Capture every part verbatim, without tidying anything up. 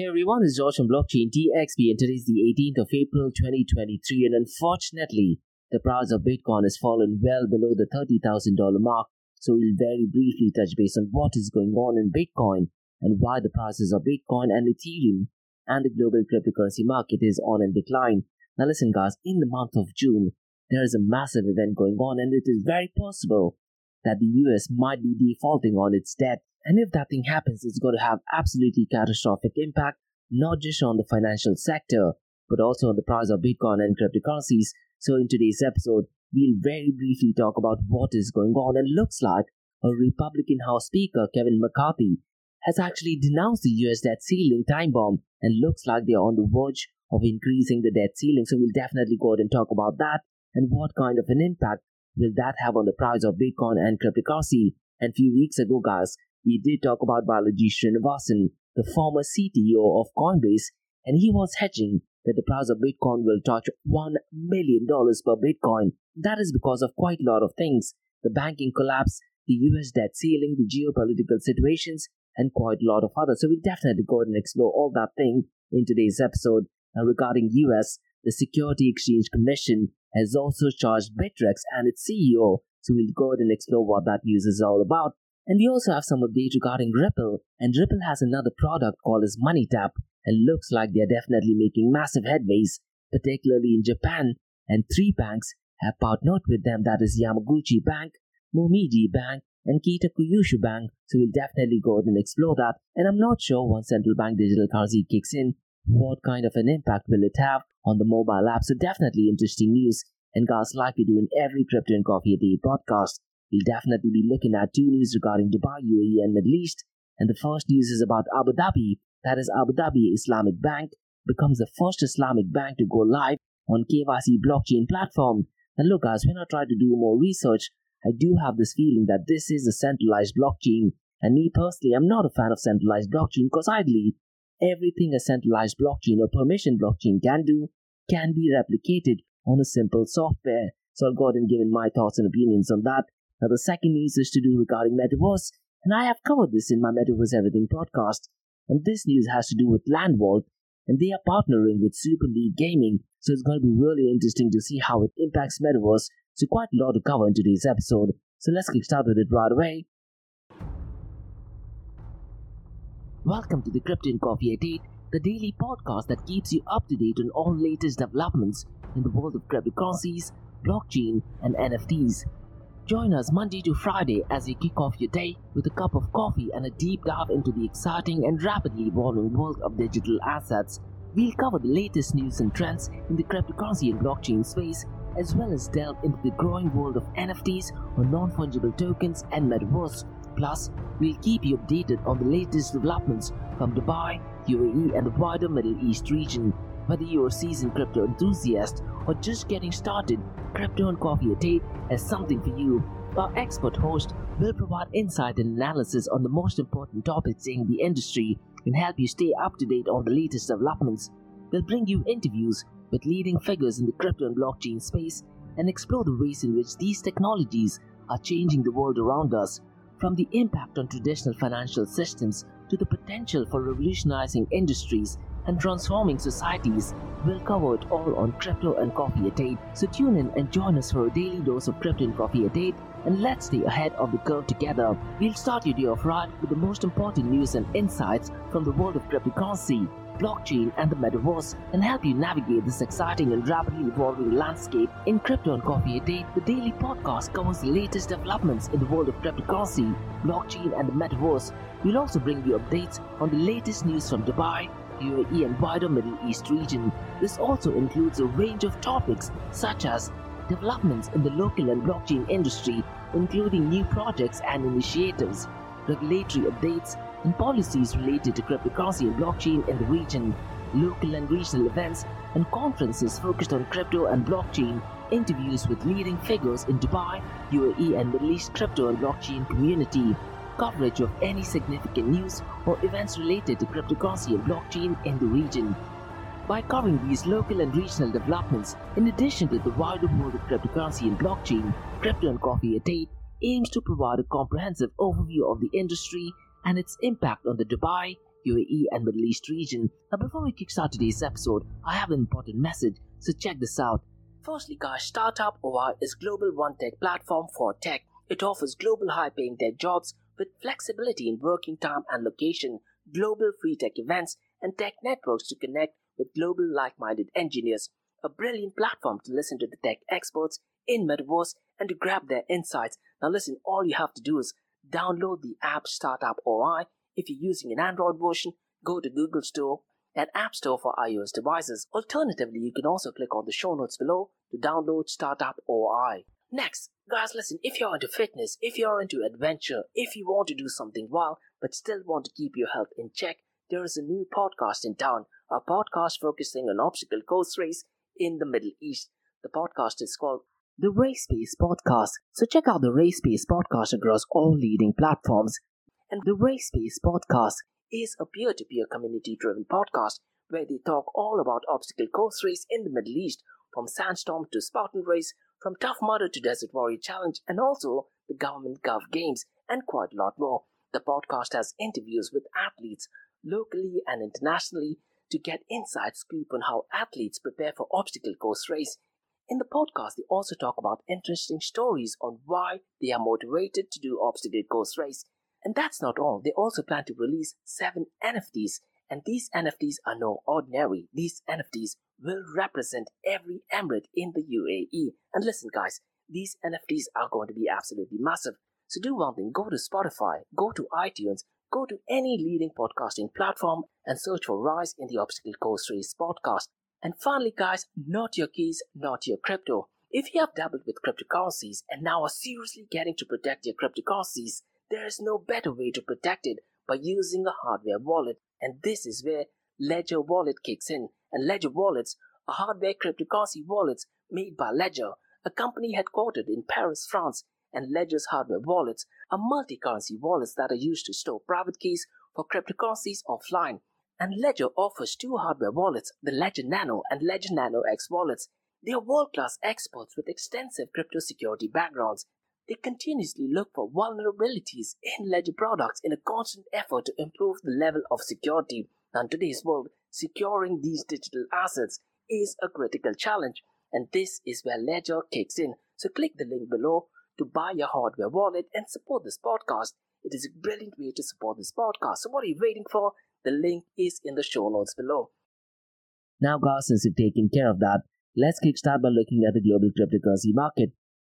Hey everyone, it's Josh from Blockchain T X P and today is the eighteenth of April twenty twenty-three, and unfortunately, the price of Bitcoin has fallen well below the thirty thousand dollars mark, so we'll very briefly touch base on what is going on in Bitcoin and why the prices of Bitcoin and Ethereum and the global cryptocurrency market is on a decline. Now listen guys, in the month of June, there is a massive event going on and it is very possible that the U S might be defaulting on its debt. And if that thing happens, it's going to have absolutely catastrophic impact, not just on the financial sector, but also on the price of Bitcoin and cryptocurrencies. So in today's episode, we'll very briefly talk about what is going on. And looks like a Republican House Speaker, Kevin McCarthy, has actually denounced the U S debt ceiling time bomb. And looks like they're on the verge of increasing the debt ceiling. So we'll definitely go ahead and talk about that and what kind of an impact will that have on the price of Bitcoin and cryptocurrency. And a few weeks ago, guys, we did talk about Balaji Srinivasan, the former C T O of Coinbase, and he was hedging that the price of Bitcoin will touch one million dollars per Bitcoin. That is because of quite a lot of things: the banking collapse, the U S debt ceiling, the geopolitical situations, and quite a lot of others. So we definitely go ahead and explore all that thing in today's episode. Now regarding U S, the Security Exchange Commission has also charged Bittrex and its C E O, so we'll go ahead and explore what that news is all about. And we also have some updates regarding Ripple, and Ripple has another product called as MoneyTap, and looks like they are definitely making massive headways, particularly in Japan, and three banks have partnered with them, that is Yamaguchi Bank, Momiji Bank, and Kitakyushu Bank, so we'll definitely go ahead and explore that. And I'm not sure once central bank digital currency kicks in, what kind of an impact will it have on the mobile app, so definitely interesting news. And guys, like we do in every Crypto and Coffee a Day podcast, we'll definitely be looking at two news regarding Dubai, U A E and Middle East. And the first news is about Abu Dhabi, that is Abu Dhabi Islamic Bank becomes the first Islamic bank to go live on K Y C blockchain platform. And look guys, when I try to do more research, I do have this feeling that this is a centralized blockchain. And me personally, I'm not a fan of centralized blockchain because ideally, everything a centralized blockchain or permission blockchain can do can be replicated on a simple software. So I'll go ahead and give in my thoughts and opinions on that. Now the second news is to do regarding Metaverse, and I have covered this in my Metaverse Everything podcast, and this news has to do with Land Vault, and they are partnering with Super League Gaming, so it's going to be really interesting to see how it impacts Metaverse, so quite a lot to cover in today's episode, so let's get started with it right away. Welcome to the Crypto and Coffee at eight, the daily podcast that keeps you up to date on all latest developments in the world of cryptocurrencies, blockchain, and N F Ts. Join us Monday to Friday as we kick off your day with a cup of coffee and a deep dive into the exciting and rapidly evolving world of digital assets. We'll cover the latest news and trends in the cryptocurrency and blockchain space, as well as delve into the growing world of N F Ts or non-fungible tokens and metaverse. Plus, we'll keep you updated on the latest developments from Dubai, U A E and the wider Middle East region. Whether you're a seasoned crypto enthusiast or just getting started, Crypto and Coffee at eight has something for you. Our expert host will provide insight and analysis on the most important topics in the industry and help you stay up to date on the latest developments. They'll bring you interviews with leading figures in the crypto and blockchain space and explore the ways in which these technologies are changing the world around us. From the impact on traditional financial systems to the potential for revolutionizing industries and transforming societies, we'll cover it all on Crypto and Coffee at eight. So tune in and join us for a daily dose of Crypto and Coffee at eight, and let's stay ahead of the curve together. We'll start your day off right with the most important news and insights from the world of cryptocurrency, blockchain and the metaverse, and help you navigate this exciting and rapidly evolving landscape. In Crypto and Coffee a Day, the daily podcast covers the latest developments in the world of cryptocurrency, blockchain and the metaverse. We'll also bring you updates on the latest news from Dubai, U A E and wider Middle East region. This also includes a range of topics such as developments in the local and blockchain industry, including new projects and initiatives, regulatory updates, and policies related to cryptocurrency and blockchain in the region, local and regional events and conferences focused on crypto and blockchain, interviews with leading figures in Dubai, U A E and Middle East crypto and blockchain community, coverage of any significant news or events related to cryptocurrency and blockchain in the region. By covering these local and regional developments, in addition to the wider world of cryptocurrency and blockchain, Crypto and Coffee at eight aims to provide a comprehensive overview of the industry and its impact on the Dubai, U A E, and Middle East region. Now, before we kickstart today's episode, I have an important message, so check this out. Firstly, guys, Startup R O I is global one-tech platform for tech. It offers global high-paying tech jobs with flexibility in working time and location, global free tech events, and tech networks to connect with global like-minded engineers. A brilliant platform to listen to the tech experts in Metaverse and to grab their insights. Now listen, all you have to do is download the app Startup R O I. If you're using an Android version, go to Google Store and App Store for iOS devices. Alternatively, you can also click on the show notes below to download Startup R O I. Next, guys, listen, if you're into fitness, if you're into adventure, if you want to do something wild but still want to keep your health in check, there is a new podcast in town, a podcast focusing on obstacle course race in the Middle East. The podcast is called The Race Base Podcast. So check out the Race Base Podcast across all leading platforms. And the Race Base Podcast is a peer-to-peer community-driven podcast where they talk all about obstacle course race in the Middle East, from Sandstorm to Spartan Race, from Tough Mudder to Desert Warrior Challenge, and also the Government Gov Games, and quite a lot more. The podcast has interviews with athletes locally and internationally to get inside scoop on how athletes prepare for obstacle course race. In the podcast, they also talk about interesting stories on why they are motivated to do obstacle course race. And that's not all. They also plan to release seven N F Ts. And these N F Ts are no ordinary. These N F Ts will represent every emirate in the U A E. And listen, guys, these N F Ts are going to be absolutely massive. So do one thing. Go to Spotify. Go to iTunes. Go to any leading podcasting platform and search for Rise in the Obstacle Course Race Podcast. And finally, guys, not your keys, not your crypto. If you have dabbled with cryptocurrencies and now are seriously getting to protect your cryptocurrencies, there is no better way to protect it by using a hardware wallet. And this is where Ledger Wallet kicks in. And Ledger Wallets are hardware cryptocurrency wallets made by Ledger, a company headquartered in Paris, France. And Ledger's hardware wallets are multi-currency wallets that are used to store private keys for cryptocurrencies offline. And Ledger offers two hardware wallets, the Ledger Nano and Ledger Nano X wallets. They are world-class experts with extensive crypto security backgrounds. They continuously look for vulnerabilities in Ledger products in a constant effort to improve the level of security. Now, in today's world, securing these digital assets is a critical challenge, and this is where Ledger kicks in. So click the link below to buy your hardware wallet and support this podcast. It is a brilliant way to support this podcast. So what are you waiting for? The link is in the show notes below. Now, guys, since you've taken care of that, let's kickstart by looking at the global cryptocurrency market.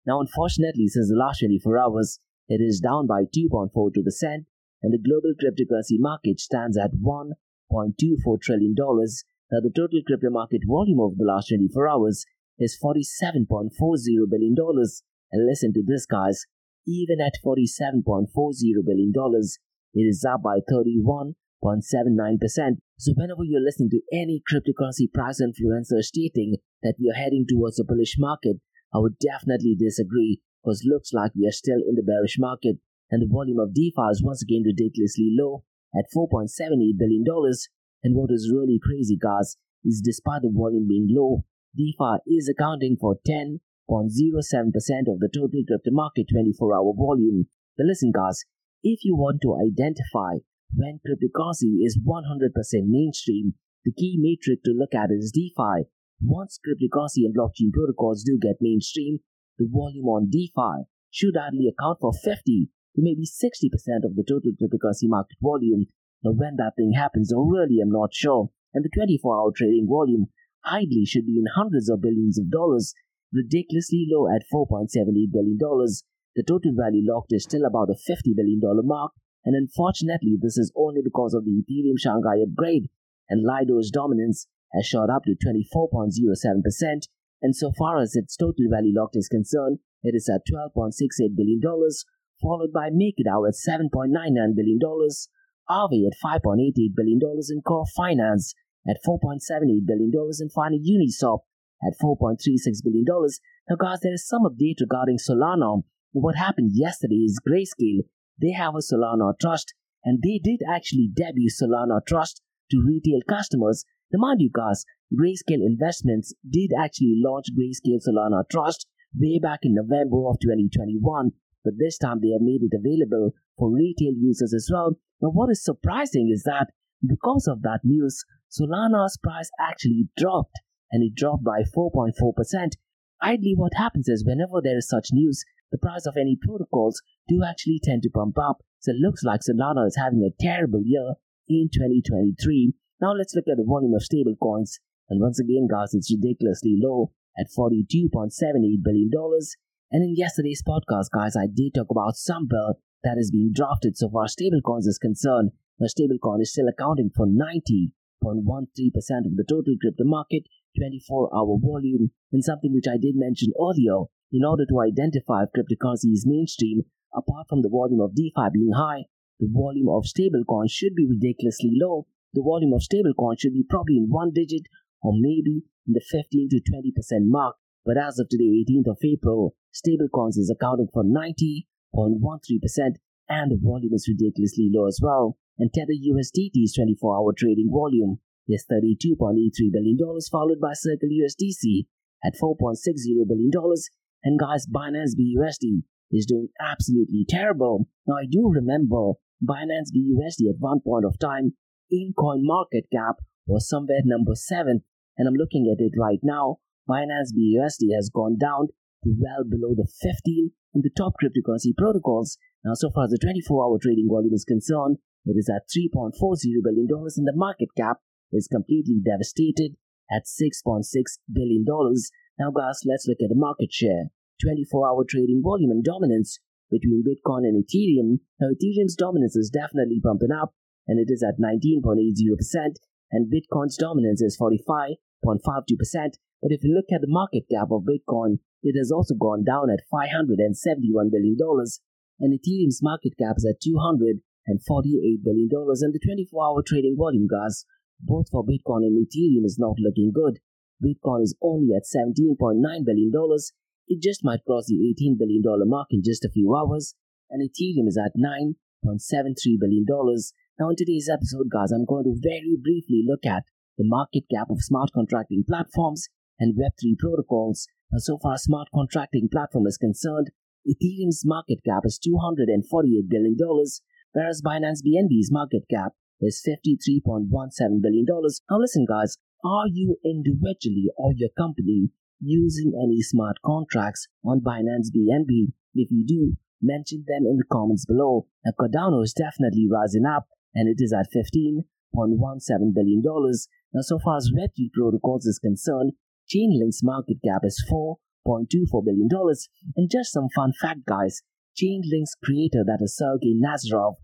Now, unfortunately, since the last twenty-four hours, it is down by two point four two percent, and the global cryptocurrency market stands at one point two four trillion dollars. Now, the total crypto market volume over the last twenty-four hours is forty-seven point four zero billion dollars. And listen to this, guys, even at forty-seven point four zero billion dollars, it is up by thirty-one point seven nine percent. So whenever you're listening to any cryptocurrency price influencer stating that we are heading towards a bullish market, I would definitely disagree, because looks like we are still in the bearish market, and the volume of DeFi is once again ridiculously low at four point seven eight billion dollars. And what is really crazy, guys, is despite the volume being low, DeFi is accounting for ten point zero seven percent of the total crypto market twenty-four hour volume. Now listen, guys, if you want to identify when cryptocurrency is one hundred percent mainstream, the key metric to look at is DeFi. Once cryptocurrency and blockchain protocols do get mainstream, the volume on DeFi should ideally account for fifty to maybe sixty percent of the total cryptocurrency market volume. Now, when that thing happens, I really am not sure. And the twenty-four hour trading volume ideally should be in hundreds of billions of dollars, ridiculously low at four point seven eight billion dollars. The total value locked is still about the fifty billion dollars mark. And unfortunately, this is only because of the Ethereum Shanghai upgrade, and Lido's dominance has shot up to twenty-four point zero seven percent, and so far as its total value locked is concerned, it is at twelve point six eight billion dollars, followed by Maker at seven point nine nine billion dollars, Aave at five point eight eight billion dollars, and Core Finance at four point seven eight billion dollars, and finally Uniswap at four point three six billion dollars. Now, guys, there is some update regarding Solana. What happened yesterday is Grayscale. They have a Solana Trust, and they did actually debut Solana Trust to retail customers. Now, mind you, guys, Grayscale Investments did actually launch Grayscale Solana Trust way back in November of twenty twenty-one, but this time they have made it available for retail users as well. Now, what is surprising is that Because of that news, Solana's price actually dropped, and it dropped by four point four percent. Ideally, what happens is whenever there is such news, the price of any protocols do actually tend to pump up. So it looks like Solana is having a terrible year in twenty twenty-three. Now let's look at the volume of stablecoins. And once again, guys, it's ridiculously low at forty-two point seven eight billion dollars. And in yesterday's podcast, guys, I did talk about some bill that is being drafted so far stablecoins is concerned. The stablecoin is still accounting for ninety point one three percent of the total crypto market, twenty-four hour volume, and something which I did mention earlier. In order to identify if cryptocurrency is mainstream, apart from the volume of DeFi being high, the volume of stablecoin should be ridiculously low. The volume of stablecoin should be probably in one digit or maybe in the fifteen to twenty percent mark. But as of today, eighteenth of April, stablecoins is accounting for ninety point one three percent, and the volume is ridiculously low as well. And Tether U S D T's twenty-four hour trading volume is thirty-two point eight three billion dollars, followed by Circle U S D C at four point six zero billion dollars. And guys, Binance B U S D is doing absolutely terrible. Now, I do remember Binance B U S D at one point of time in CoinMarketCap was somewhere number seven, and I'm looking at it right now. Binance B U S D has gone down to well below the fifteen in the top cryptocurrency protocols. Now, so far as the twenty-four hour trading volume is concerned, it is at three point four zero billion dollars, and the market cap is completely devastated at six point six billion dollars. Now, guys, let's look at the market share, twenty-four hour trading volume and dominance between Bitcoin and Ethereum. Now, Ethereum's dominance is definitely pumping up, and it is at nineteen point eight zero percent, and Bitcoin's dominance is forty-five point five two percent. But if you look at the market cap of Bitcoin, it has also gone down at five hundred seventy-one billion dollars, and Ethereum's market cap is at two hundred forty-eight billion dollars, and the twenty-four hour trading volume, guys, both for Bitcoin and Ethereum is not looking good. Bitcoin is only at seventeen point nine billion dollars. It just might cross the eighteen billion dollars mark in just a few hours, and Ethereum is at nine point seven three billion dollars. Now, in today's episode, guys, I'm going to very briefly look at the market cap of smart contracting platforms and web three protocols. Now, so far as smart contracting platform is concerned, Ethereum's market cap is two hundred forty-eight billion dollars, whereas Binance B N B's market cap is fifty-three point one seven billion dollars. Now listen, guys, are you individually or your company using any smart contracts on Binance B N B? If you do, mention them in the comments below. Now, Cardano is definitely rising up, and it is at fifteen point one seven billion dollars. Now, so far as web three protocols is concerned, Chainlink's market cap is four point two four billion dollars. And just some fun fact, guys, Chainlink's creator, that is Sergey Nazarov,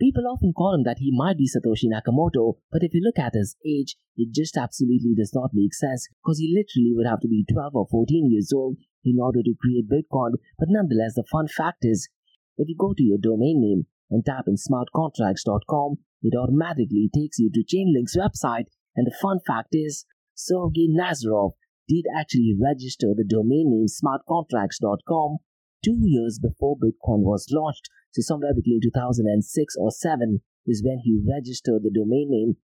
people often call him that he might be Satoshi Nakamoto, but if you look at his age, it just absolutely does not make sense, because he literally would have to be twelve or fourteen years old in order to create Bitcoin. But nonetheless, the fun fact is, if you go to your domain name and tap in smart contracts dot com, it automatically takes you to Chainlink's website. And the fun fact is, Sergey Nazarov did actually register the domain name smart contracts dot com two years before Bitcoin was launched. So somewhere between two thousand six or seven is when he registered the domain name.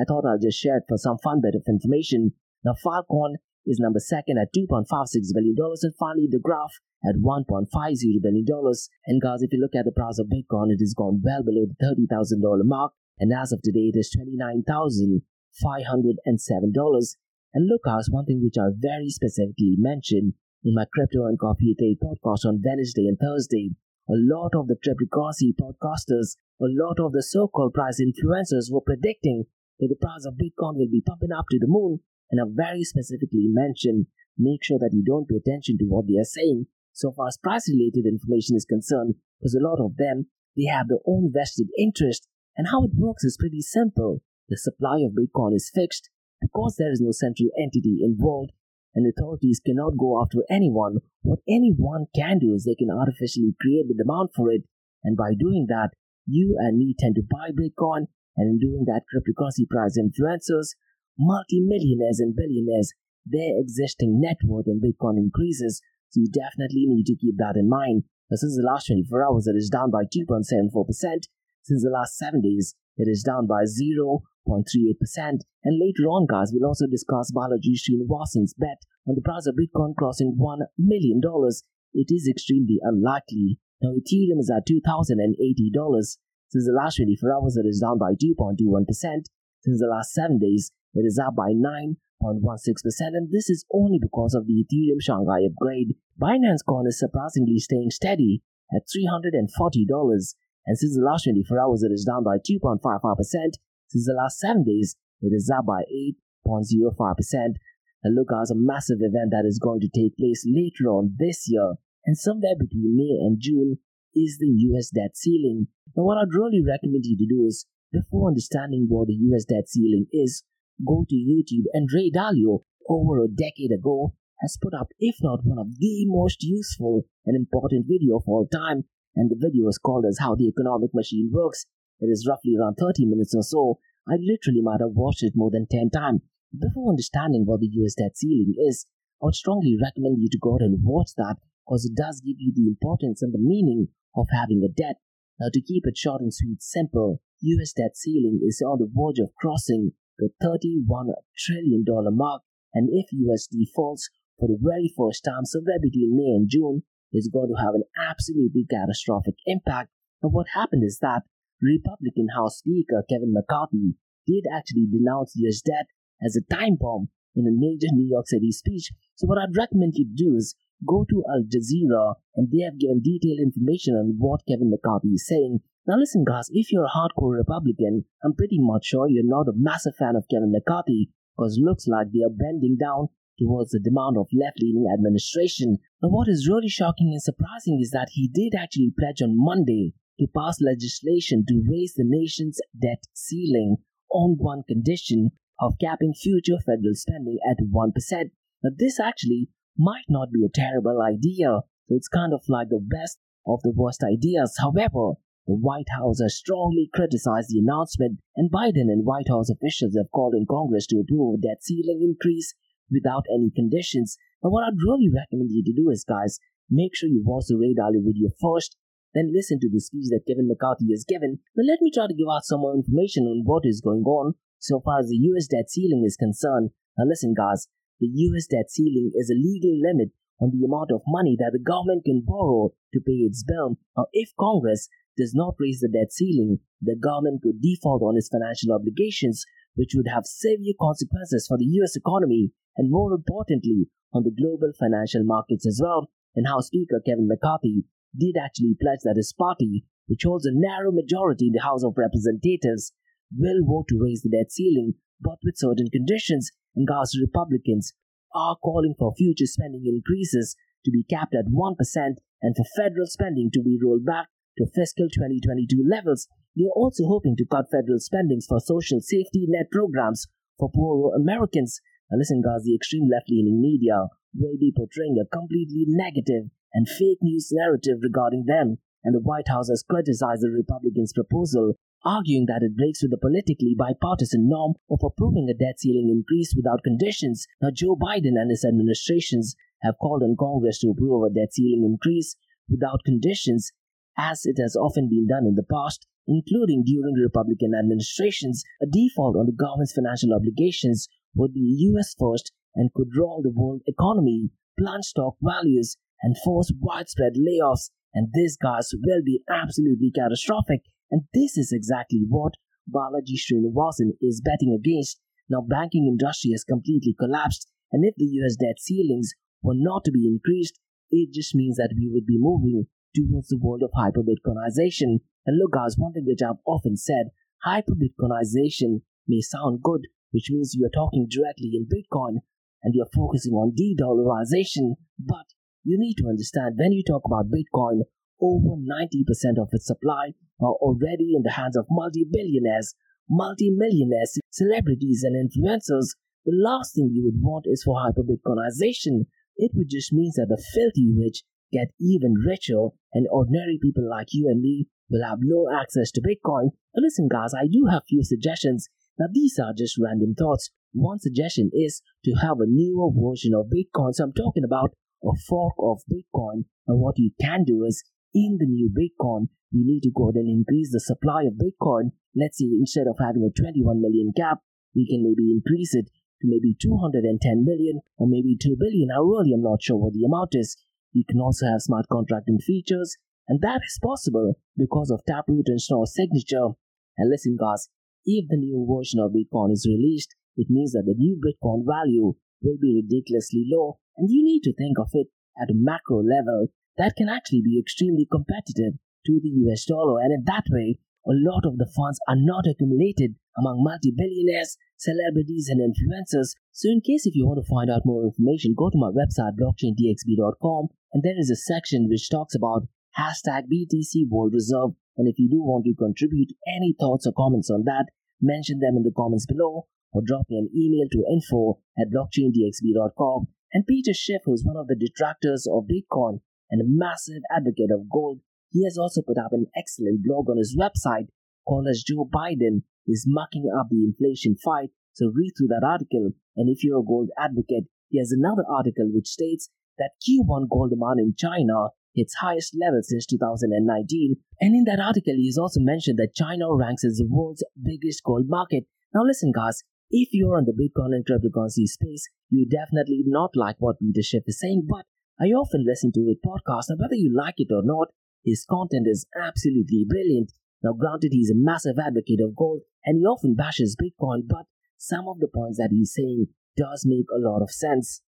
I thought I'll just share it for some fun bit of information. Now, Filecoin is number second at two point five six billion dollars, and finally the Graph at one point five zero billion dollars. And guys, if you look at the price of Bitcoin, it has gone well below the thirty thousand dollars mark, and as of today it is twenty-nine thousand five hundred seven dollars. And look, guys, one thing which I very specifically mentioned in my Crypto and Coffee Day podcast on Wednesday and Thursday, a lot of the cryptocurrency podcasters, a lot of the so-called price influencers were predicting that the price of Bitcoin will be pumping up to the moon. And I very specifically mentioned, make sure that you don't pay attention to what they are saying so far as price-related information is concerned, because a lot of them, they have their own vested interest. And how it works is pretty simple. The supply of Bitcoin is fixed because there is no central entity involved, and authorities cannot go after anyone. What anyone can do is they can artificially create the demand for it, and by doing that, you and me tend to buy Bitcoin, and in doing that, cryptocurrency price influencers, multi-millionaires and billionaires, their existing net worth in Bitcoin increases, so you definitely need to keep that in mind. But since the last twenty-four hours, it is down by two point seven four percent. Since the last seven days, it is down by zero point three eight percent. And later on, guys, we'll also discuss Balaji Srinivasan's bet on the price of Bitcoin crossing one million dollars. It is extremely unlikely. Now, Ethereum is at two thousand eighty dollars. Since the last twenty-four hours, it is down by two point two one percent. Since the last seven days, it is up by nine point one six percent, and this is only because of the Ethereum Shanghai upgrade. Binance Coin is surprisingly staying steady at three hundred forty dollars, and since the last twenty-four hours, it is down by two point five five percent. Since the last seven days, it is up by eight point zero five percent. And look, there's a massive event that is going to take place later on this year, and somewhere between May and June is the U S debt ceiling. Now, what I'd really recommend you to do is, before understanding what the U S debt ceiling is, go to YouTube, and Ray Dalio, over a decade ago, has put up, if not one of the most useful and important video of all time, and the video is called as How the Economic Machine Works. It is roughly around thirty minutes or so. I literally might have watched it more than ten times. Before understanding what the U S debt ceiling is, I would strongly recommend you to go ahead and watch that, because it does give you the importance and the meaning of having a debt. Now, to keep it short and sweet simple, U S debt ceiling is on the verge of crossing the thirty-one trillion dollars mark, and if U S defaults for the very first time somewhere between May and June, it's going to have an absolutely catastrophic impact. And what happened is that Republican House Speaker Kevin McCarthy did actually denounce U S debt as a time bomb in a major New York City speech. So what I'd recommend you do is go to Al Jazeera, and they have given detailed information on what Kevin McCarthy is saying. Now listen guys, if you're a hardcore Republican, I'm pretty much sure you're not a massive fan of Kevin McCarthy, because looks like they are bending down towards the demand of left-leaning administration. Now what is really shocking and surprising is that he did actually pledge on Monday to pass legislation to raise the nation's debt ceiling on one condition of capping future federal spending at one percent. Now this actually might not be a terrible idea, so it's kind of like the best of the worst ideas. However, the White House has strongly criticized the announcement, and Biden and White House officials have called on Congress to approve a debt ceiling increase without any conditions. Now what I'd really recommend you to do is, guys, make sure you watch the Ray Dalio video first, then listen to the speech that Kevin McCarthy has given. Now let me try to give out some more information on what is going on so far as the U S debt ceiling is concerned. Now listen guys, the U S debt ceiling is a legal limit on the amount of money that the government can borrow to pay its bill. Now, if Congress does not raise the debt ceiling, the government could default on its financial obligations, which would have severe consequences for the U S economy and, more importantly, on the global financial markets as well. And House Speaker Kevin McCarthy did actually pledge that his party, which holds a narrow majority in the House of Representatives, will vote to raise the debt ceiling, but with certain conditions. And guys, Republicans are calling for future spending increases to be capped at one percent and for federal spending to be rolled back to fiscal twenty twenty-two levels. They are also hoping to cut federal spendings for social safety net programs for poorer Americans. Now listen guys, the extreme left-leaning media will be portraying a completely negative and fake news narrative regarding them, and the White House has criticized the Republicans' proposal, arguing that it breaks with the politically bipartisan norm of approving a debt ceiling increase without conditions. Now, Joe Biden and his administrations have called on Congress to approve a debt ceiling increase without conditions, as it has often been done in the past, including during Republican administrations. A default on the government's financial obligations would be U S first and could roil the world economy, plunge stock values, and force widespread layoffs. And this, guys, will be absolutely catastrophic. And this is exactly what Balaji Srinivasan is betting against. Now, banking industry has completely collapsed, and if the U S debt ceilings were not to be increased, it just means that we would be moving towards the world of hyper-Bitcoinization. And look guys, one thing which I've often said, hyper-Bitcoinization may sound good, which means you are talking directly in Bitcoin and you are focusing on de-dollarization, but you need to understand, when you talk about Bitcoin, over ninety percent of its supply are already in the hands of multi-billionaires, multi-millionaires, celebrities and influencers. The last thing you would want is for hyper-Bitcoinization. It would just mean that the filthy rich get even richer, and ordinary people like you and me will have no access to Bitcoin. Now listen guys, I do have few suggestions. Now these are just random thoughts. One suggestion is to have a newer version of Bitcoin. So I'm talking about a fork of Bitcoin. And what you can do is, in the new Bitcoin, we need to go ahead and increase the supply of Bitcoin. Let's say instead of having a twenty-one million cap, we can maybe increase it to maybe two hundred ten million or maybe two billion. I really am not sure what the amount is. You can also have smart contracting features, and that is possible because of Taproot and Schnorr signature. And listen guys, If the new version of Bitcoin is released, it means that the new Bitcoin value will be ridiculously low, and you need to think of it at a macro level that can actually be extremely competitive to the U S dollar, and in that way, a lot of the funds are not accumulated among multi-billionaires, celebrities, and influencers. So in case if you want to find out more information, go to my website blockchain d x b dot com, and there is a section which talks about hashtag B T C World Reserve, and if you do want to contribute any thoughts or comments on that, mention them in the comments below or drop me an email to info at blockchain d x b dot com. And Peter Schiff, who is one of the detractors of Bitcoin and a massive advocate of gold, he has also put up an excellent blog on his website called as Joe Biden is mucking up the inflation fight. So read through that article, and if you're a gold advocate, he has another article which states that Q one gold demand in China its highest level since two thousand nineteen, and in that article he has also mentioned that China ranks as the world's biggest gold market. Now listen guys, if you're on the Bitcoin and cryptocurrency space, you definitely not like what Peter Schiff is saying, but I often listen to his podcast, and whether you like it or not, his content is absolutely brilliant. Now granted, he's a massive advocate of gold and he often bashes Bitcoin, but some of the points that he's saying does make a lot of sense.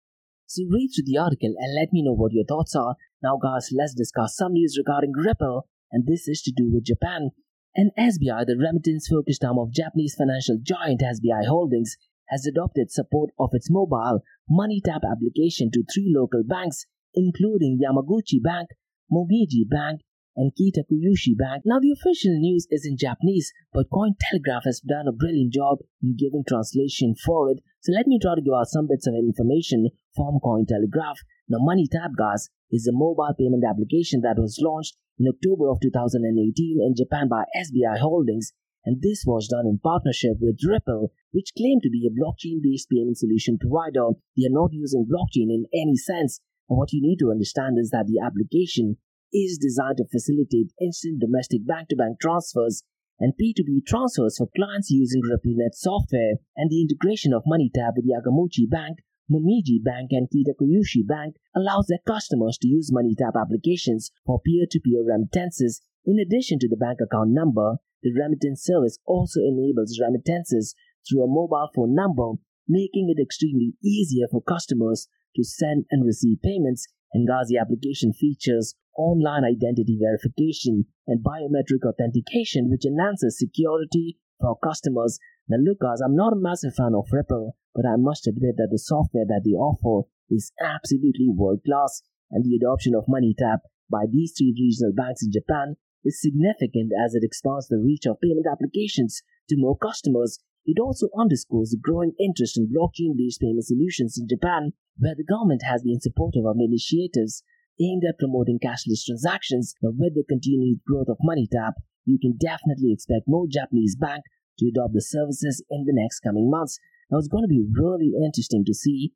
So read through the article and let me know what your thoughts are. Now guys, let's discuss some news regarding Ripple, and this is to do with Japan. And S B I, the remittance-focused arm of Japanese financial giant S B I Holdings, has adopted support of its mobile MoneyTap application to three local banks, including Yamaguchi Bank, Momiji Bank, and Kitakyushu Bank. Now the official news is in Japanese, but Cointelegraph has done a brilliant job in giving translation for it, so let me try to give out some bits of information from Cointelegraph. Now MoneyTap guys is a mobile payment application that was launched in October of two thousand eighteen in Japan by S B I Holdings, and this was done in partnership with Ripple, which claimed to be a blockchain-based payment solution provider. They are not using blockchain in any sense, and what you need to understand is that the application is designed to facilitate instant domestic bank-to-bank transfers and P two P transfers for clients using RippleNet software, and the integration of MoneyTap with Yamaguchi Bank, Momiji Bank, and Kitakyushu Bank allows their customers to use MoneyTap applications for peer-to-peer remittances. In addition to the bank account number, the remittance service also enables remittances through a mobile phone number, making it extremely easier for customers to send and receive payments. And guys, the application features online identity verification and biometric authentication, which enhances security for customers. Now look guys, I'm not a massive fan of Ripple, but I must admit that the software that they offer is absolutely world class, and the adoption of MoneyTap by these three regional banks in Japan is significant as it expands the reach of payment applications to more customers. It also underscores the growing interest in blockchain-based payment solutions in Japan, where the government has been supportive of initiatives aimed at promoting cashless transactions. But with the continued growth of MoneyTap, you can definitely expect more Japanese banks to adopt the services in the next coming months. Now it's going to be really interesting to see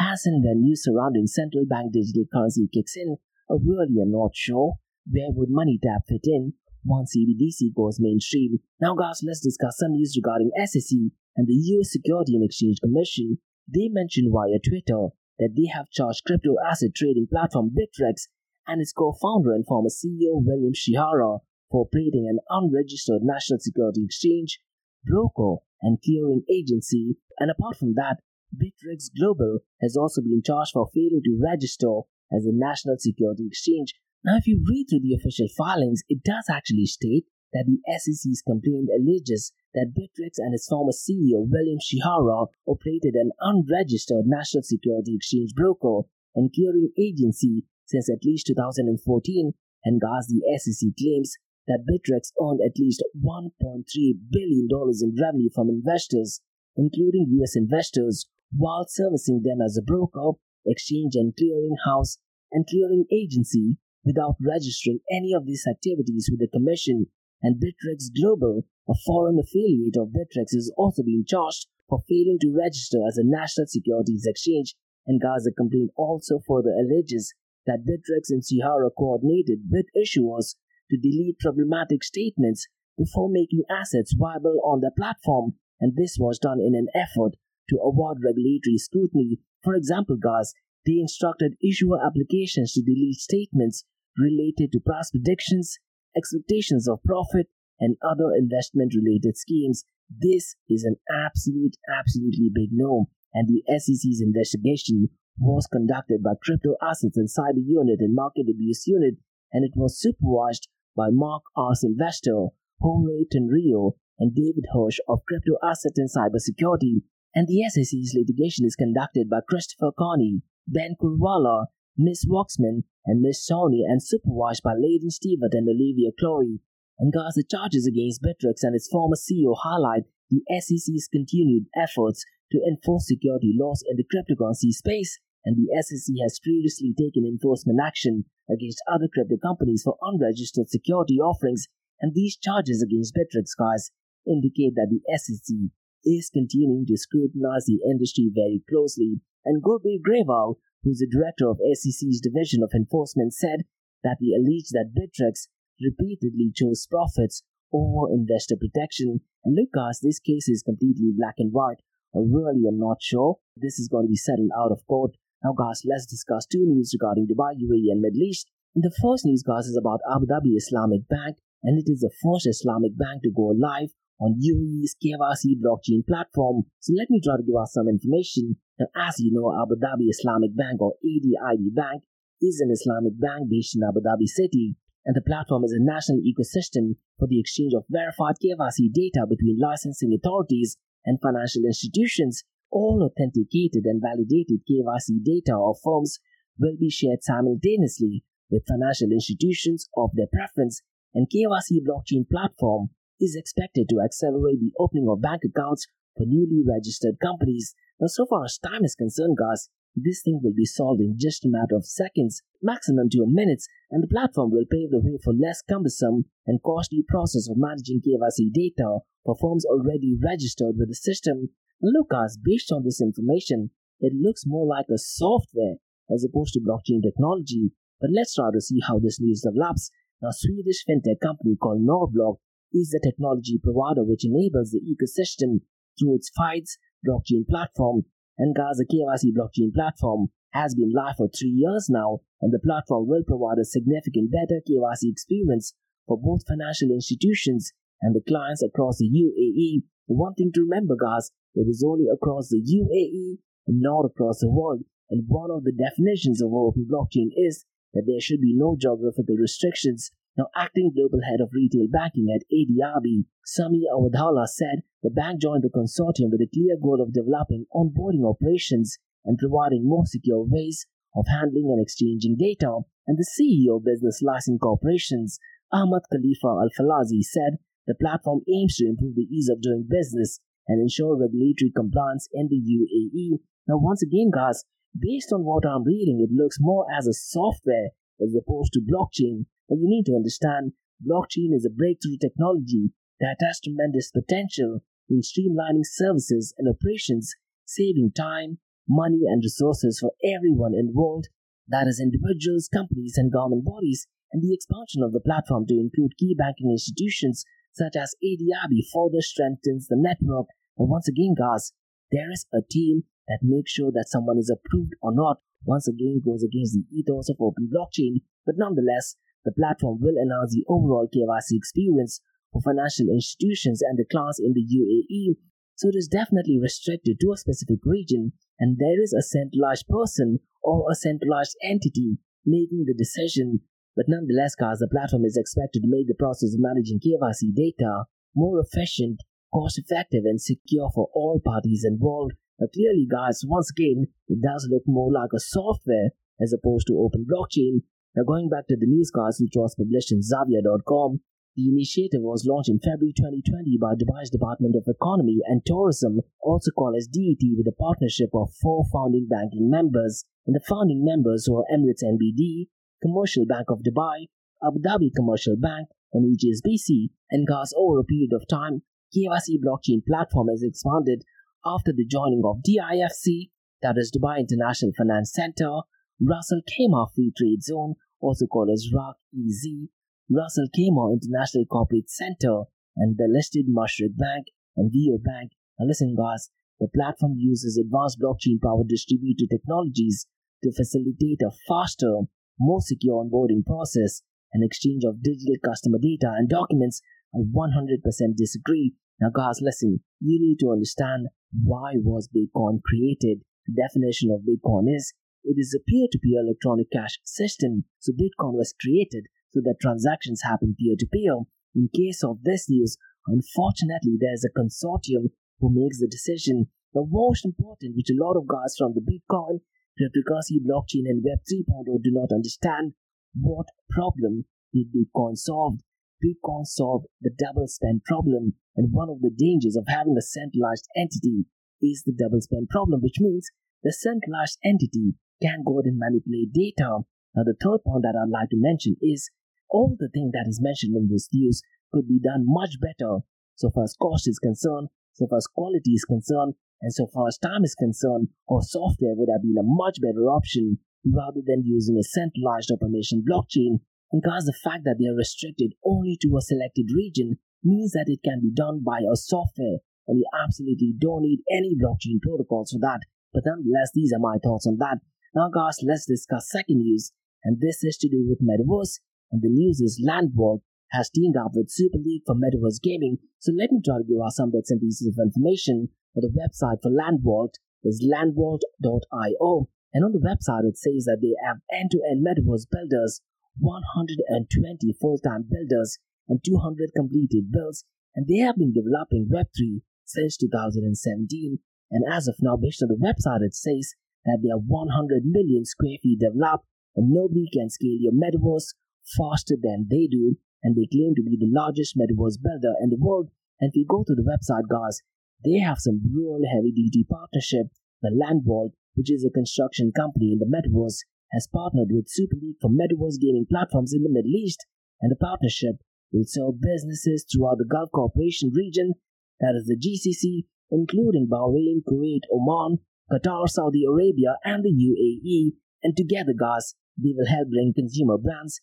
as and when news surrounding central bank digital currency kicks in. I really am not sure where would MoneyTap fit in once C B D C goes mainstream. Now guys, let's discuss some news regarding S E C and the U S Security and Exchange Commission. They mentioned via Twitter that they have charged crypto asset trading platform Bittrex and its co-founder and former C E O William Shihara for operating an unregistered national security exchange, broker, and clearing agency. And apart from that, Bittrex Global has also been charged for failing to register as a national security exchange. Now if you read through the official filings, it does actually state that the S E C's complaint alleges that Bittrex and its former C E O William Shihara operated an unregistered national security exchange, broker, and clearing agency since at least two thousand fourteen, and guys, the S E C claims that Bittrex earned at least one point three billion dollars in revenue from investors, including U S investors, while servicing them as a broker, exchange and clearing house, and clearing agency without registering any of these activities with the commission. And Bittrex Global, a foreign affiliate of Bittrex, is also being charged for failing to register as a national securities exchange. And Gaza complaint also further alleges that Bittrex and Shihara coordinated with issuers to delete problematic statements before making assets viable on their platform, and this was done in an effort to avoid regulatory scrutiny. For example, guys, they instructed issuer applications to delete statements related to price predictions, expectations of profit, and other investment-related schemes, this is an absolute, absolutely big no. And the S E C's investigation was conducted by Crypto Assets and Cyber Unit and Market Abuse Unit, and it was supervised by Mark R. Silvestro, Jorge Tenrio, and David Hirsch of Crypto Asset and Cybersecurity. And the S E C's litigation is conducted by Christopher Carney, Ben Kurwala, Miz Waxman, and Miz Sony, and supervised by Layden Stewart and Olivia Chloe. And guys, the charges against Bittrex and its former C E O highlight the S E C's continued efforts to enforce security laws in the cryptocurrency space, and the S E C has previously taken enforcement action against other crypto companies for unregistered security offerings, and these charges against Bittrex, guys, indicate that the S E C is continuing to scrutinize the industry very closely. And Gurpreet Grewal, who's the director of S E C's Division of Enforcement, said that he alleged that Bittrex repeatedly chose profits over investor protection. And look, guys, this case is completely black and white. I really am not sure. This is going to be settled out of court. Now, guys, let's discuss two news regarding Dubai, U A E, and Middle East. And the first news, guys, is about Abu Dhabi Islamic Bank, and it is the first Islamic bank to go live on U A E's K Y C blockchain platform. So let me try to give us some information. Now, as you know, Abu Dhabi Islamic Bank, or A D I B Bank, is an Islamic bank based in Abu Dhabi City, and the platform is a national ecosystem for the exchange of verified K Y C data between licensing authorities and financial institutions. All authenticated and validated K Y C data of firms will be shared simultaneously with financial institutions of their preference, and K Y C blockchain platform is expected to accelerate the opening of bank accounts for newly registered companies. Now, so far as time is concerned, guys, this thing will be solved in just a matter of seconds, maximum two minutes, and the platform will pave the way for less cumbersome and costly process of managing K Y C data for firms already registered with the system. Now, look, guys, based on this information, it looks more like a software as opposed to blockchain technology. But let's try to see how this news develops. Now, Swedish fintech company called Norrblock is the technology provider which enables the ecosystem through its F I D E S blockchain platform. And guys, the K Y C blockchain platform has been live for three years now, and the platform will provide a significant better K Y C experience for both financial institutions and the clients across the U A E. The one thing to remember, guys, it is only across the U A E and not across the world. And one of the definitions of open blockchain is that there should be no geographical restrictions. Now, acting global head of retail banking at A D I B, Sami Awadhala, said the bank joined the consortium with a clear goal of developing onboarding operations and providing more secure ways of handling and exchanging data. And the C E O of Business Licensing Corporations, Ahmad Khalifa Al-Falazi, said the platform aims to improve the ease of doing business and ensure regulatory compliance in the U A E. Now, once again, guys, based on what I'm reading, it looks more as a software as opposed to blockchain. And you need to understand, blockchain is a breakthrough technology that has tremendous potential in streamlining services and operations, saving time, money, and resources for everyone involved, that is individuals, companies, and government bodies. And the expansion of the platform to include key banking institutions such as A D I B further strengthens the network. And once again, guys, there is a team that makes sure that someone is approved or not. Once again, goes against the ethos of open blockchain, but nonetheless, the platform will enhance the overall K Y C experience for financial institutions and the clients in the U A E. So it is definitely restricted to a specific region, and there is a centralized person or a centralized entity making the decision. But nonetheless, guys, the platform is expected to make the process of managing K Y C data more efficient, cost-effective, and secure for all parties involved. Now, clearly, guys, once again, it does look more like a software as opposed to open blockchain. Now, going back to the newscast, which was published in Zavia dot com, the initiative was launched in February twenty twenty by Dubai's Department of Economy and Tourism, also called as D E T, with a partnership of four founding banking members. And the founding members were Emirates N B D, Commercial Bank of Dubai, Abu Dhabi Commercial Bank, and H S B C. And guys, over a period of time, K Y C blockchain platform has expanded after the joining of D I F C, that is Dubai International Finance Center, Russell Khemah Free Trade Zone, also called as R A C E Z, Russell Khemah International Corporate Center, and the listed Mashreq Bank and V O Bank. Now listen, guys, the platform uses advanced blockchain-powered distributed technologies to facilitate a faster, more secure onboarding process and exchange of digital customer data and documents. I one hundred percent disagree. Now guys, listen, you need to understand why was Bitcoin created. The definition of Bitcoin is, it is a peer-to-peer electronic cash system. So Bitcoin was created so that transactions happen peer-to-peer. In case of this news, unfortunately, there's a consortium who makes the decision. The most important, which a lot of guys from the Bitcoin, cryptocurrency, blockchain, and Web three point oh do not understand, what problem did Bitcoin solve? Bitcoin solved the double spend problem, and one of the dangers of having a centralized entity is the double spend problem, which means the centralized entity can go ahead and manipulate data. Now, the third point that I'd like to mention is all the thing that is mentioned in this news could be done much better so far as cost is concerned, so far as quality is concerned, and so far as time is concerned, or software would have been a much better option rather than using a centralized automation blockchain. And because the fact that they are restricted only to a selected region means that it can be done by a software, and you absolutely don't need any blockchain protocols for that. But nonetheless, these are my thoughts on that. Now guys, let's discuss second news, and this is to do with Metaverse, and the news is Land Vault has teamed up with Super League for Metaverse Gaming. So let me try to give us some bits and pieces of information. But the website for Land Vault is land vault dot io, and on the website it says that they have end-to-end Metaverse builders, one hundred twenty full-time builders, and two hundred completed builds, and they have been developing Web three since two thousand seventeen, and as of now, based on the website, it says that they are one hundred million square feet developed, and nobody can scale your Metaverse faster than they do, and they claim to be the largest Metaverse builder in the world. And if you go to the website, guys, they have some real heavy-duty partnership. The Land Vault, which is a construction company in the Metaverse, has partnered with Super League for Metaverse gaming platforms in the Middle East, and the partnership will serve businesses throughout the Gulf Cooperation region, that is the G C C, including Bahrain, Kuwait, Oman, Qatar, Saudi Arabia, and the U A E, and together, guys, they will help bring consumer brands,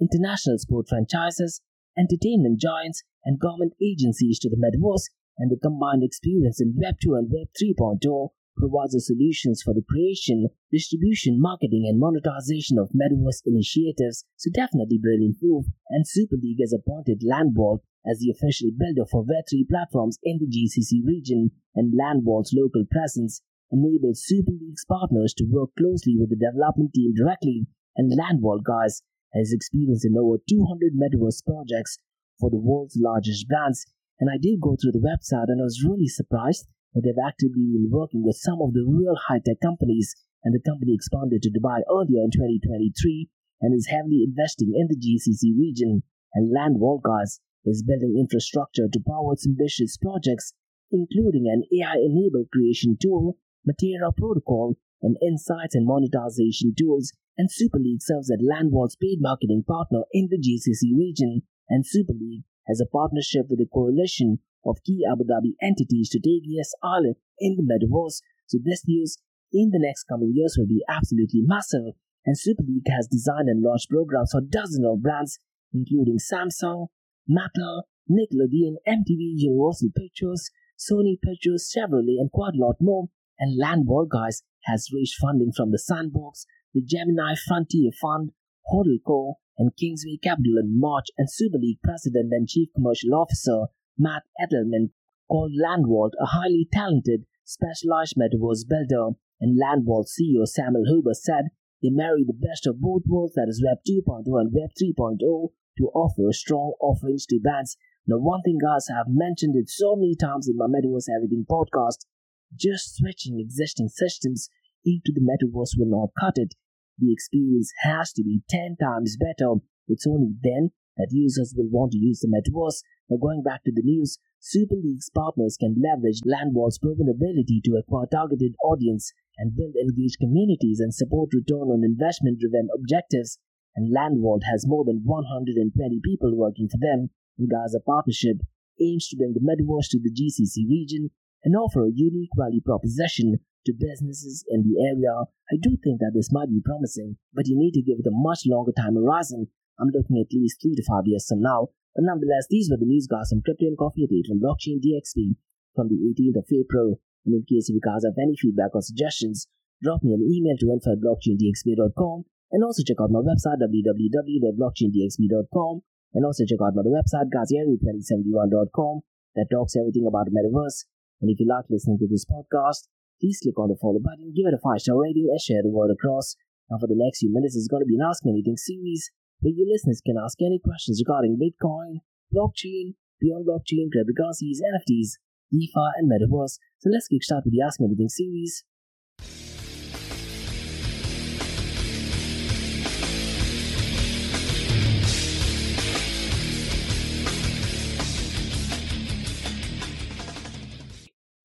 international sport franchises, entertainment giants, and government agencies to the Metaverse, and the combined experience in Web two and Web three point oh provides the solutions for the creation, distribution, marketing, and monetization of Metaverse initiatives. So definitely brilliant move, and Super League has appointed Land Vault as the official builder for Web three platforms in the G C C region, and Land Vault's local presence enables Super League's partners to work closely with the development team directly, and Land Vault, guys, has experience in over two hundred Metaverse projects for the world's largest brands. And I did go through the website, and I was really surprised that they've actively been working with some of the real high-tech companies, and the company expanded to Dubai earlier in twenty twenty-three and is heavily investing in the G C C region, and Land Vault, guys, is building infrastructure to power its ambitious projects, including an A I-enabled creation tool, Matera protocol, and insights and monetization tools, and Super League serves as Land Vault's paid marketing partner in the G C C region, and Super League has a partnership with a coalition of key Abu Dhabi entities to take yes Ireland in the Metaverse. So this news in the next coming years will be absolutely massive. And Super League has designed and launched programs for dozens of brands, including Samsung, Meta, Nickelodeon, M T V, Universal Pictures, Sony Pictures, Chevrolet, and quite a lot more. And Land Vault, guys, has raised funding from the Sandbox, the Gemini Frontier Fund, HODLCo, and Kingsway Capital in March, and Super League President and Chief Commercial Officer Matt Edelman called Land Vault a highly talented, specialized Metaverse builder, and Land Vault C E O Samuel Huber said they marry the best of both worlds, that is Web two point oh and Web three point oh, to offer strong offerings to brands. Now one thing, guys, I have mentioned it so many times in my Metaverse Everything podcast, just switching existing systems into the Metaverse will not cut it. The experience has to be ten times better. It's only then that users will want to use the Metaverse. Now going back to the news, Super League's partners can leverage Land Vault's proven ability to acquire targeted audience and build engaged communities and support return on investment-driven objectives. And Land Vault has more than one hundred twenty people working for them. And Gaza partnership aims to bring the Metaverse to the G C C region and offer a unique value proposition to businesses in the area. I do think that this might be promising, but you need to give it a much longer time horizon. I'm looking at least three to five years from now. But nonetheless, these were the news, guys, from Crypto and Coffee Update from Blockchain D X P from the eighteenth of April. And in case you guys have any feedback or suggestions, drop me an email to info at blockchain d x p dot com, and also check out my website w w w dot blockchain d x p dot com, And also check out my other website, Gazieri twenty seventy-one dot com, that talks everything about the metaverse. And if you like listening to this podcast, please click on the follow button, give it a five star rating, and share the word across. Now for the next few minutes, it's going to be an Ask Me Anything series, where your listeners can ask any questions regarding Bitcoin, blockchain, beyond blockchain, cryptocurrencies, N F Ts, DeFi, and Metaverse. So let's kickstart with the Ask Me Anything series.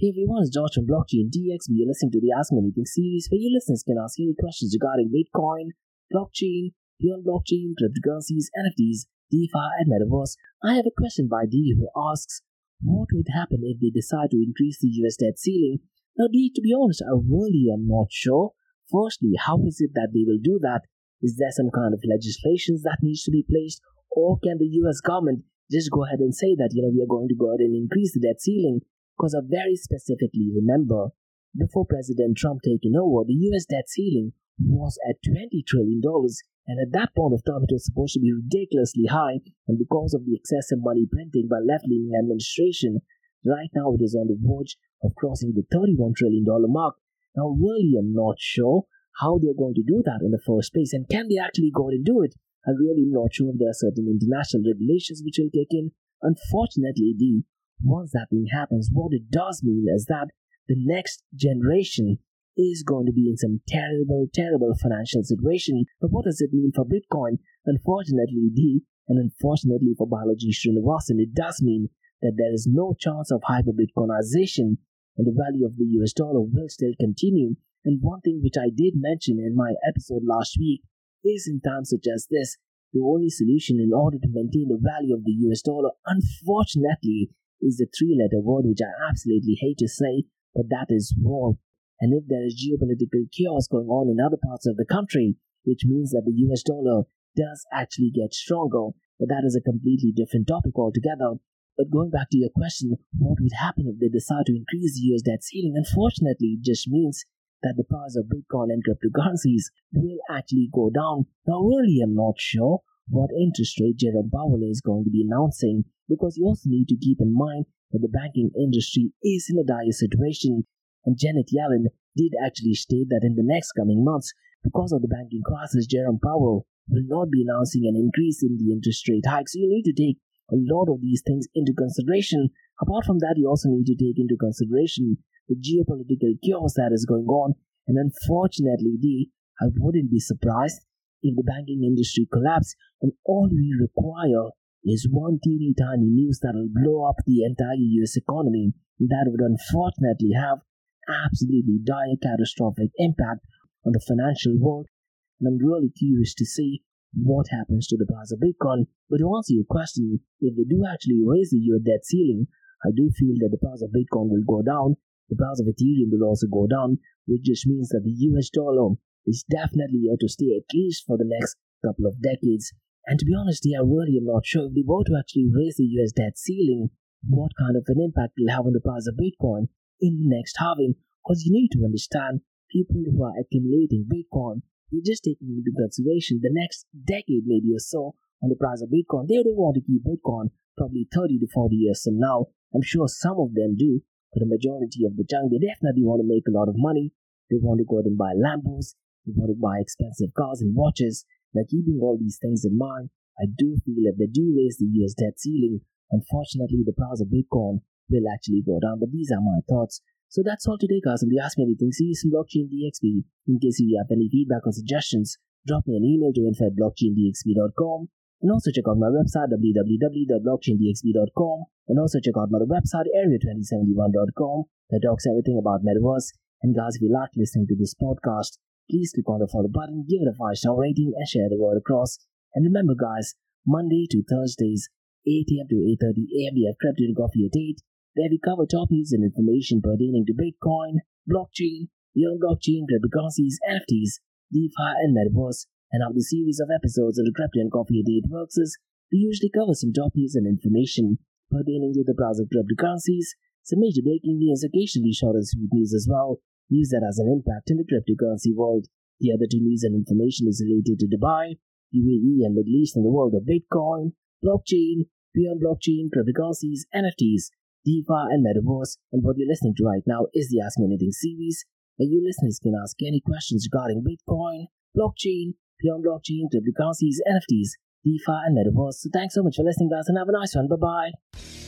Hey everyone, it's George from Blockchain D X B. You're listening to the Ask Me Anything series, where your listeners can ask any questions regarding Bitcoin, blockchain, beyond blockchain, cryptocurrencies, N F Ts, DeFi, and Metaverse. I have a question by D who asks, what would happen if they decide to increase the U S debt ceiling? Now D, to be honest, I really am not sure. Firstly, how is it that they will do that? Is there some kind of legislation that needs to be placed? Or can the U S government just go ahead and say that, you know, we are going to go ahead and increase the debt ceiling? Because I very specifically remember, before President Trump taking over, the U S debt ceiling was at twenty trillion dollars, and at that point of time it was supposed to be ridiculously high, and because of the excessive money printing by left-leaning administration, right now it is on the verge of crossing the thirty-one trillion dollars mark. Now really I'm not sure how they're going to do that in the first place, and can they actually go and do it? I'm really not sure if there are certain international regulations which will kick in. Unfortunately, the once that thing happens, what it does mean is that the next generation is going to be in some terrible, terrible financial situation. But what does it mean for Bitcoin? Unfortunately, D, and unfortunately for Balaji Srinivasan, it does mean that there is no chance of hyper-Bitcoinization, and the value of the U S dollar will still continue. And one thing which I did mention in my episode last week is, in times such as this, the only solution in order to maintain the value of the U S dollar, unfortunately, is the three-letter word which I absolutely hate to say, but that is war. And if there is geopolitical chaos going on in other parts of the country, which means that the U S dollar does actually get stronger, but that is a completely different topic altogether. But going back to your question, what would happen if they decide to increase the U S debt ceiling? Unfortunately, it just means that the price of Bitcoin and cryptocurrencies will actually go down. Now, really, I'm not sure what interest rate Jerome Powell is going to be announcing, because you also need to keep in mind that the banking industry is in a dire situation, and Janet Yellen did actually state that in the next coming months, because of the banking crisis, Jerome Powell will not be announcing an increase in the interest rate hike. So you need to take a lot of these things into consideration. Apart from that, you also need to take into consideration the geopolitical chaos that is going on, and unfortunately, D, I wouldn't be surprised if the banking industry collapses, and all we require is one teeny tiny news that will blow up the entire U S economy. That would unfortunately have absolutely dire catastrophic impact on the financial world. And I'm really curious to see what happens to the price of Bitcoin. But to answer your question, if they do actually raise the U S debt ceiling, I do feel that the price of Bitcoin will go down. The price of Ethereum will also go down, which just means that the U S dollar is definitely here to stay, at least for the next couple of decades. And to be honest, yeah, I really am not sure if they were to actually raise the U S debt ceiling, what kind of an impact it will have on the price of Bitcoin in the next halving. Because you need to understand, people who are accumulating Bitcoin, they're just taking into consideration the next decade maybe or so on the price of Bitcoin. They don't want to keep Bitcoin probably thirty to forty years from now. I'm sure some of them do, but the majority of the chunk, they definitely want to make a lot of money. They want to go out and buy Lambos, they want to buy expensive cars and watches. Now, keeping all these things in mind, I do feel that they do raise the U S debt ceiling. Unfortunately, the price of Bitcoin will actually go down, but these are my thoughts. So that's all today, guys. If you ask me anything, see you soon, Blockchain D X B. In case you have any feedback or suggestions, drop me an email to info at blockchain d x b dot com. And also check out my website, w w w dot blockchain d x b dot com. And also check out my website, area twenty seventy-one dot com, that talks everything about Metaverse. And guys, if you like listening to this podcast, please click on the follow button, give it a five star rating, and share the word across. And remember, guys, Monday to Thursdays, eight a m to eight thirty a m, we have Crypto and Coffee at eight, where we cover top news and information pertaining to Bitcoin, blockchain, beyond blockchain, cryptocurrencies, N F Ts, DeFi, and Metaverse. And after the series of episodes of the Crypto and Coffee at eight works is, we usually cover some top news and information pertaining to the price of cryptocurrencies, some major breaking news, occasionally short and sweet news as well. News that has an impact in the cryptocurrency world. The other two news and information is related to Dubai, U A E, and Middle East in the world of Bitcoin, blockchain, beyond blockchain, cryptocurrencies, N F Ts, DeFi, and Metaverse. And what you're listening to right now is the Ask Me Anything series, where you listeners can ask any questions regarding Bitcoin, blockchain, beyond blockchain, cryptocurrencies, N F Ts, DeFi, and Metaverse. So thanks so much for listening, guys, and have a nice one. Bye-bye.